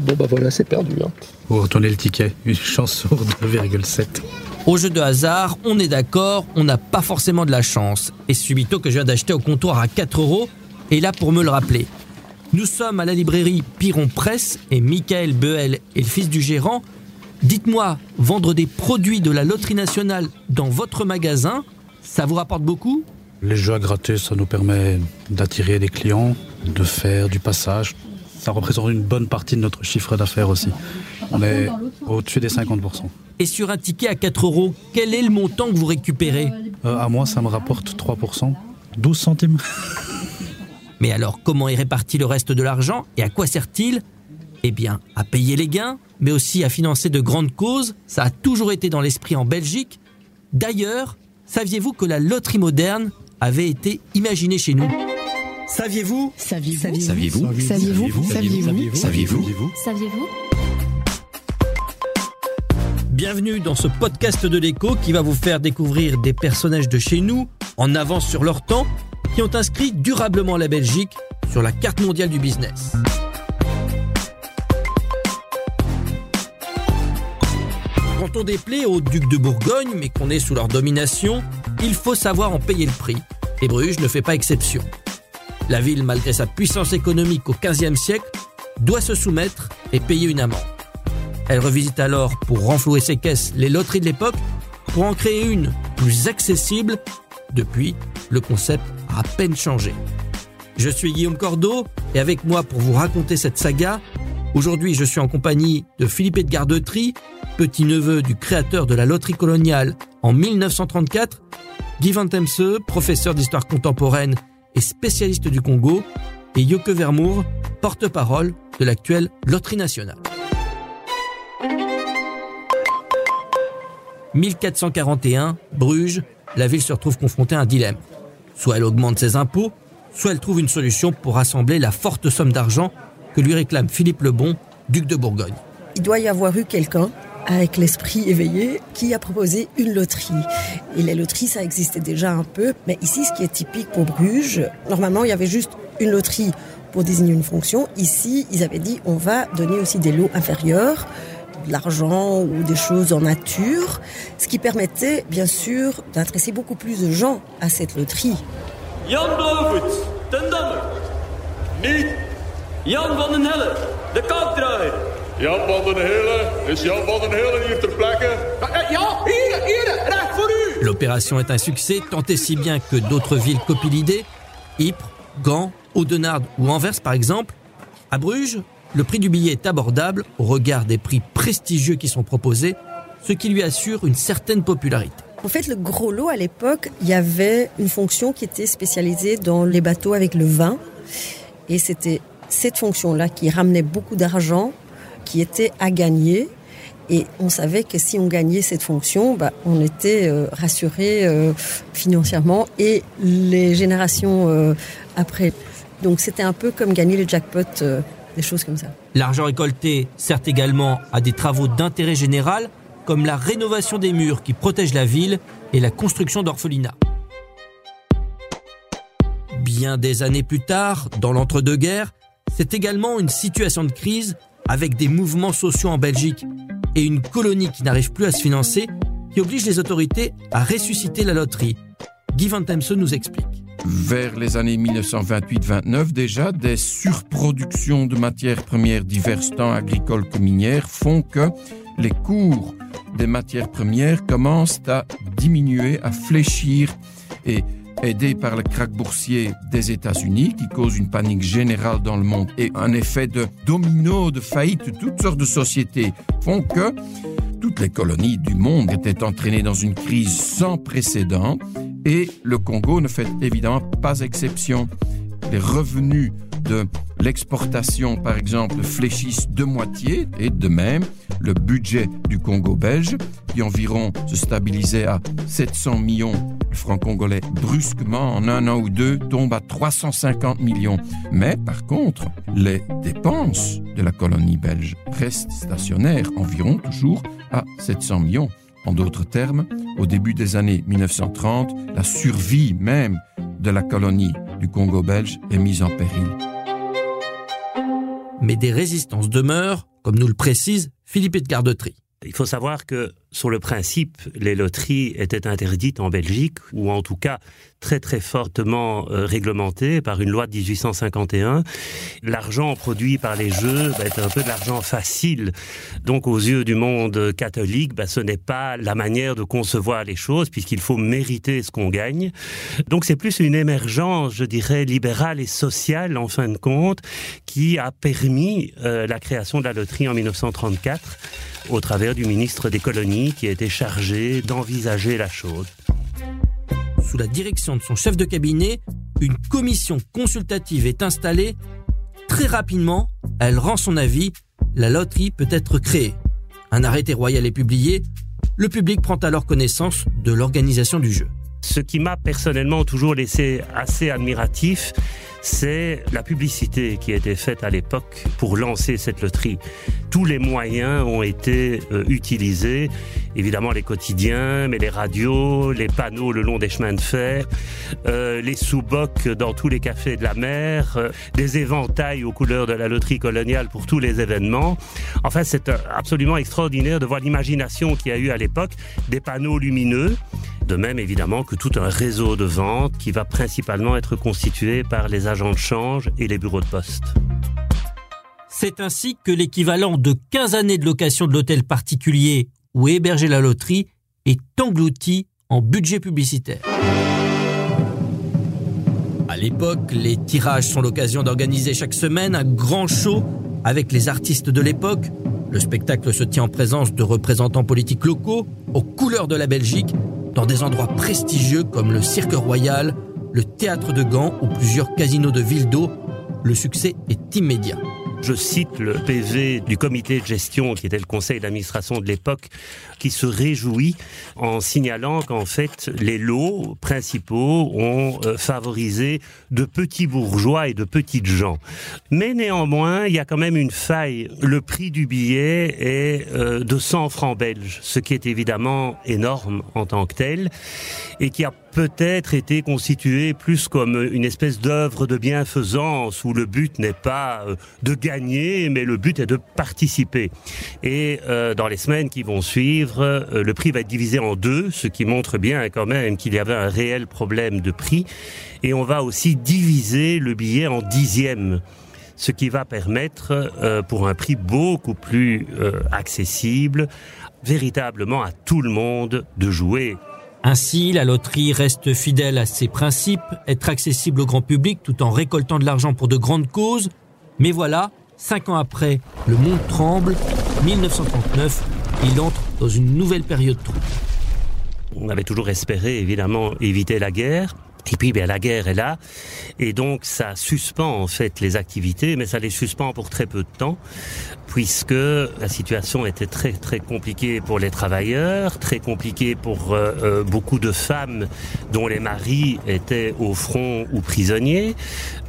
Bon bah voilà, c'est perdu. Vous retournez le ticket, une chance sur 2,7. Au jeu de hasard, on est d'accord, on n'a pas forcément de la chance. Et subito que je viens d'acheter au comptoir à 4 € est là pour me le rappeler. Nous sommes à la librairie Piron Presse et Mickaël Beuel est le fils du gérant. Dites-moi, vendre des produits de la Loterie nationale dans votre magasin, ça vous rapporte beaucoup ? Les jeux à gratter, ça nous permet d'attirer des clients, de faire du passage. Ça représente une bonne partie de notre chiffre d'affaires aussi. On est au-dessus des 50%. Et sur un ticket à 4 €, quel est le montant que vous récupérez ? À moi, ça me rapporte 3%, 12 centimes. Mais alors, comment est réparti le reste de l'argent et à quoi sert-il ? Eh bien, à payer les gains, mais aussi à financer de grandes causes. Ça a toujours été dans l'esprit en Belgique. D'ailleurs, saviez-vous que la loterie moderne avait été imaginée chez nous ? Saviez-vous ? Saviez-vous ? Saviez-vous ? Saviez-vous ? Saviez-vous ? Saviez-vous ? Saviez-vous ? Bienvenue dans ce podcast de l'écho qui va vous faire découvrir des personnages de chez nous, en avance sur leur temps, qui ont inscrit durablement la Belgique sur la carte mondiale du business. Quand on déplaît aux ducs de Bourgogne, mais qu'on est sous leur domination, il faut savoir en payer le prix. Et Bruges ne fait pas exception. La ville, malgré sa puissance économique au XVe siècle, doit se soumettre et payer une amende. Elle revisite alors, pour renflouer ses caisses, les loteries de l'époque, pour en créer une plus accessible. Depuis, le concept a à peine changé. Je suis Guillaume Cordeau, et avec moi pour vous raconter cette saga, aujourd'hui je suis en compagnie de Philippe Edgard de Tri, petit-neveu du créateur de la Loterie Coloniale en 1934, Guy Van Temse, professeur d'histoire contemporaine et spécialiste du Congo, et Yoke Vermour, porte-parole de l'actuelle Loterie nationale. 1441, Bruges, la ville se retrouve confrontée à un dilemme. Soit elle augmente ses impôts, soit elle trouve une solution pour rassembler la forte somme d'argent que lui réclame Philippe le Bon, duc de Bourgogne. Il doit y avoir eu quelqu'un avec l'esprit éveillé qui a proposé une loterie. Et les loteries, ça existait déjà un peu, mais ici, ce qui est typique pour Bruges, normalement, il y avait juste une loterie pour désigner une fonction. Ici, ils avaient dit, on va donner aussi des lots inférieurs, de l'argent ou des choses en nature, ce qui permettait, bien sûr, d'intéresser beaucoup plus de gens à cette loterie. Jan Blancvoet, ten dammer. Niet Jan van den Helle, de kaakdraaier. Jan van den Helle, is Jan van den Helle hier ter plekke? Ja, hier, recht voor u! L'opération est un succès, tant et si bien que d'autres villes copient l'idée. Ypres, Gand, Audenarde ou Anvers, par exemple. À Bruges, le prix du billet est abordable au regard des prix prestigieux qui sont proposés, ce qui lui assure une certaine popularité. En fait, le gros lot, à l'époque, il y avait une fonction qui était spécialisée dans les bateaux avec le vin. Et c'était cette fonction-là qui ramenait beaucoup d'argent, qui était à gagner. Et on savait que si on gagnait cette fonction, on était rassurés financièrement et les générations après. Donc c'était un peu comme gagner le jackpot. Des choses comme ça. L'argent récolté sert également à des travaux d'intérêt général, comme la rénovation des murs qui protègent la ville et la construction d'orphelinats. Bien des années plus tard, dans l'entre-deux-guerres, c'est également une situation de crise avec des mouvements sociaux en Belgique et une colonie qui n'arrive plus à se financer qui oblige les autorités à ressusciter la loterie. Guy Van Temse nous explique. Vers les années 1928-29 déjà, des surproductions de matières premières diverses tant agricoles que minières font que les cours des matières premières commencent à diminuer, à fléchir et aidés par le krach boursier des États-Unis qui cause une panique générale dans le monde et un effet de domino, de faillite, de toutes sortes de sociétés font que toutes les colonies du monde étaient entraînées dans une crise sans précédent et le Congo ne fait évidemment pas exception. Les revenus de l'exportation, par exemple, fléchissent de moitié et de même, le budget du Congo belge, qui environ se stabilisait à 700 millions de francs congolais, brusquement, en un an ou deux, tombe à 350 millions. Mais par contre, les dépenses de la colonie belge restent stationnaires, environ toujours à 700 millions. En d'autres termes, au début des années 1930, la survie même de la colonie du Congo belge est mise en péril. mais des résistances demeurent, comme nous le précise Philippe Edgard de Tri. Il faut savoir que, sur le principe, les loteries étaient interdites en Belgique, ou en tout cas très très fortement réglementées par une loi de 1851. L'argent produit par les jeux est un peu de l'argent facile. Donc aux yeux du monde catholique, ce n'est pas la manière de concevoir les choses, puisqu'il faut mériter ce qu'on gagne. Donc c'est plus une émergence, je dirais, libérale et sociale, en fin de compte, qui a permis la création de la loterie en 1934, au travers du ministre des Colonies qui a été chargé d'envisager la chose. Sous la direction de son chef de cabinet, une commission consultative est installée. Très rapidement, elle rend son avis. La loterie peut être créée. Un arrêté royal est publié. Le public prend alors connaissance de l'organisation du jeu. Ce qui m'a personnellement toujours laissé assez admiratif, c'est la publicité qui a été faite à l'époque pour lancer cette loterie. Tous les moyens ont été utilisés, évidemment les quotidiens, mais les radios, les panneaux le long des chemins de fer, les sous-bocs dans tous les cafés de la mer, des éventails aux couleurs de la loterie coloniale pour tous les événements. Enfin, c'est absolument extraordinaire de voir l'imagination qu'il y a eu à l'époque, des panneaux lumineux, de même évidemment que tout un réseau de vente qui va principalement être constitué par les agents de change et les bureaux de poste. C'est ainsi que l'équivalent de 15 années de location de l'hôtel particulier où est hébergée la loterie est englouti en budget publicitaire. À l'époque, les tirages sont l'occasion d'organiser chaque semaine un grand show avec les artistes de l'époque. Le spectacle se tient en présence de représentants politiques locaux aux couleurs de la Belgique, dans des endroits prestigieux comme le Cirque Royal, le Théâtre de Gand ou plusieurs casinos de ville d'eau. Le succès est immédiat. Je cite le PV du comité de gestion, qui était le conseil d'administration de l'époque, qui se réjouit en signalant qu'en fait, les lots principaux ont favorisé de petits bourgeois et de petites gens. Mais néanmoins, il y a quand même une faille. Le prix du billet est de 100 francs belges, ce qui est évidemment énorme en tant que tel, et qui a peut-être été constitué plus comme une espèce d'œuvre de bienfaisance où le but n'est pas de gagner, mais le but est de participer. Et dans les semaines qui vont suivre, le prix va être divisé en deux, ce qui montre bien quand même qu'il y avait un réel problème de prix. Et on va aussi diviser le billet en dixièmes, ce qui va permettre, pour un prix beaucoup plus accessible, véritablement à tout le monde de jouer. Ainsi, la loterie reste fidèle à ses principes, être accessible au grand public tout en récoltant de l'argent pour de grandes causes. Mais voilà, 5 ans après, le monde tremble. 1939, il entre dans une nouvelle période trouble. On avait toujours espéré, évidemment, éviter la guerre. Et puis, la guerre est là. Et donc, ça suspend, en fait, les activités, mais ça les suspend pour très peu de temps, puisque la situation était très, très compliquée pour les travailleurs, très compliquée pour beaucoup de femmes dont les maris étaient au front ou prisonniers.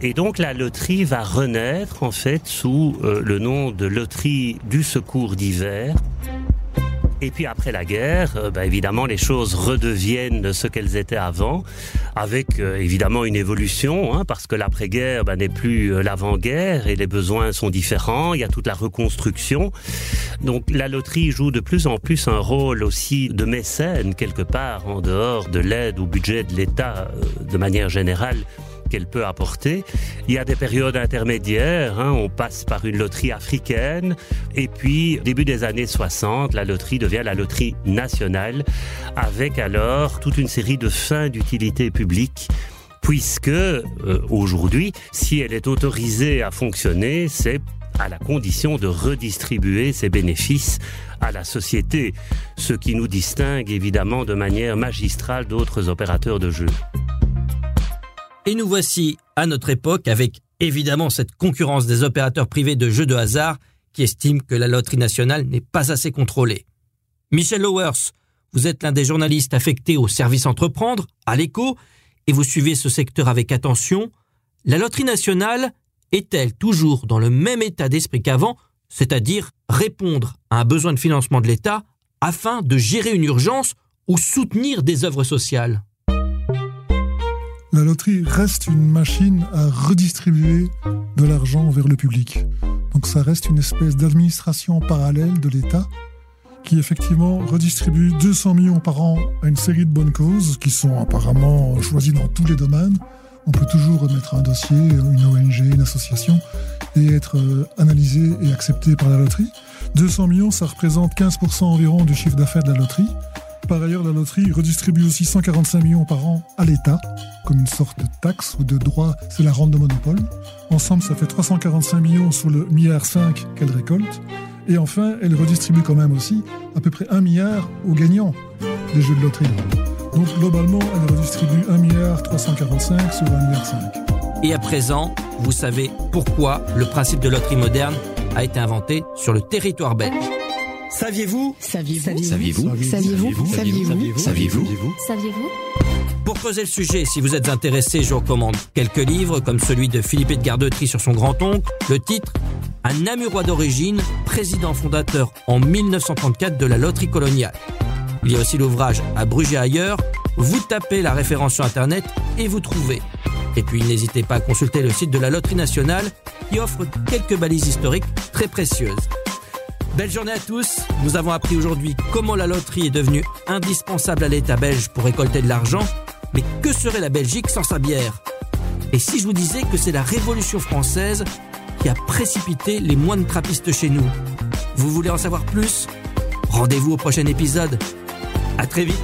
Et donc, la loterie va renaître, en fait, sous le nom de Loterie du Secours d'hiver. Et puis après la guerre, évidemment, les choses redeviennent ce qu'elles étaient avant, avec évidemment une évolution, parce que l'après-guerre n'est plus l'avant-guerre et les besoins sont différents, il y a toute la reconstruction. Donc la loterie joue de plus en plus un rôle aussi de mécène, quelque part, en dehors de l'aide au budget de l'État de manière générale qu'elle peut apporter. Il y a des périodes intermédiaires, on passe par une loterie africaine, et puis début des années 60, la loterie devient la loterie nationale, avec alors toute une série de fins d'utilité publique, puisque aujourd'hui, si elle est autorisée à fonctionner, c'est à la condition de redistribuer ses bénéfices à la société, ce qui nous distingue évidemment de manière magistrale d'autres opérateurs de jeux. Et nous voici à notre époque avec évidemment cette concurrence des opérateurs privés de jeux de hasard qui estiment que la loterie nationale n'est pas assez contrôlée. Michel Lowers, vous êtes l'un des journalistes affectés au service entreprendre, à l'écho, et vous suivez ce secteur avec attention. La loterie nationale est-elle toujours dans le même état d'esprit qu'avant, c'est-à-dire répondre à un besoin de financement de l'État afin de gérer une urgence ou soutenir des œuvres sociales ? La loterie reste une machine à redistribuer de l'argent vers le public. Donc ça reste une espèce d'administration parallèle de l'État qui effectivement redistribue 200 millions par an à une série de bonnes causes qui sont apparemment choisies dans tous les domaines. On peut toujours remettre un dossier, une ONG, une association, et être analysé et accepté par la loterie. 200 millions, ça représente 15% environ du chiffre d'affaires de la loterie. Par ailleurs, la loterie redistribue aussi 145 millions par an à l'État, comme une sorte de taxe ou de droit, c'est la rente de monopole. Ensemble, ça fait 345 millions sur le 1,5 milliard qu'elle récolte. Et enfin, elle redistribue quand même aussi à peu près 1 milliard aux gagnants des jeux de loterie. Donc globalement, elle redistribue 1,345 milliard sur 1,5 milliard. Et à présent, vous savez pourquoi le principe de loterie moderne a été inventé sur le territoire belge. Saviez-vous ? Saviez-vous ? Saviez-vous ? Saviez-vous ? Saviez-vous ? Saviez-vous ? Saviez-vous ? Pour creuser le sujet, si vous êtes intéressé, je recommande quelques livres comme celui de Philippe Edgard de Tri sur son grand-oncle, le titre « Un Namurois d'origine, président fondateur en 1934 de la Loterie Coloniale ». Il y a aussi l'ouvrage « À Bruges et ailleurs ». Vous tapez la référence sur Internet et vous trouvez. Et puis, n'hésitez pas à consulter le site de la Loterie nationale qui offre quelques balises historiques très précieuses. Belle journée à tous. Nous avons appris aujourd'hui comment la loterie est devenue indispensable à l'État belge pour récolter de l'argent. Mais que serait la Belgique sans sa bière ? Et si je vous disais que c'est la Révolution française qui a précipité les moines trappistes chez nous ? Vous voulez en savoir plus ? Rendez-vous au prochain épisode. À très vite.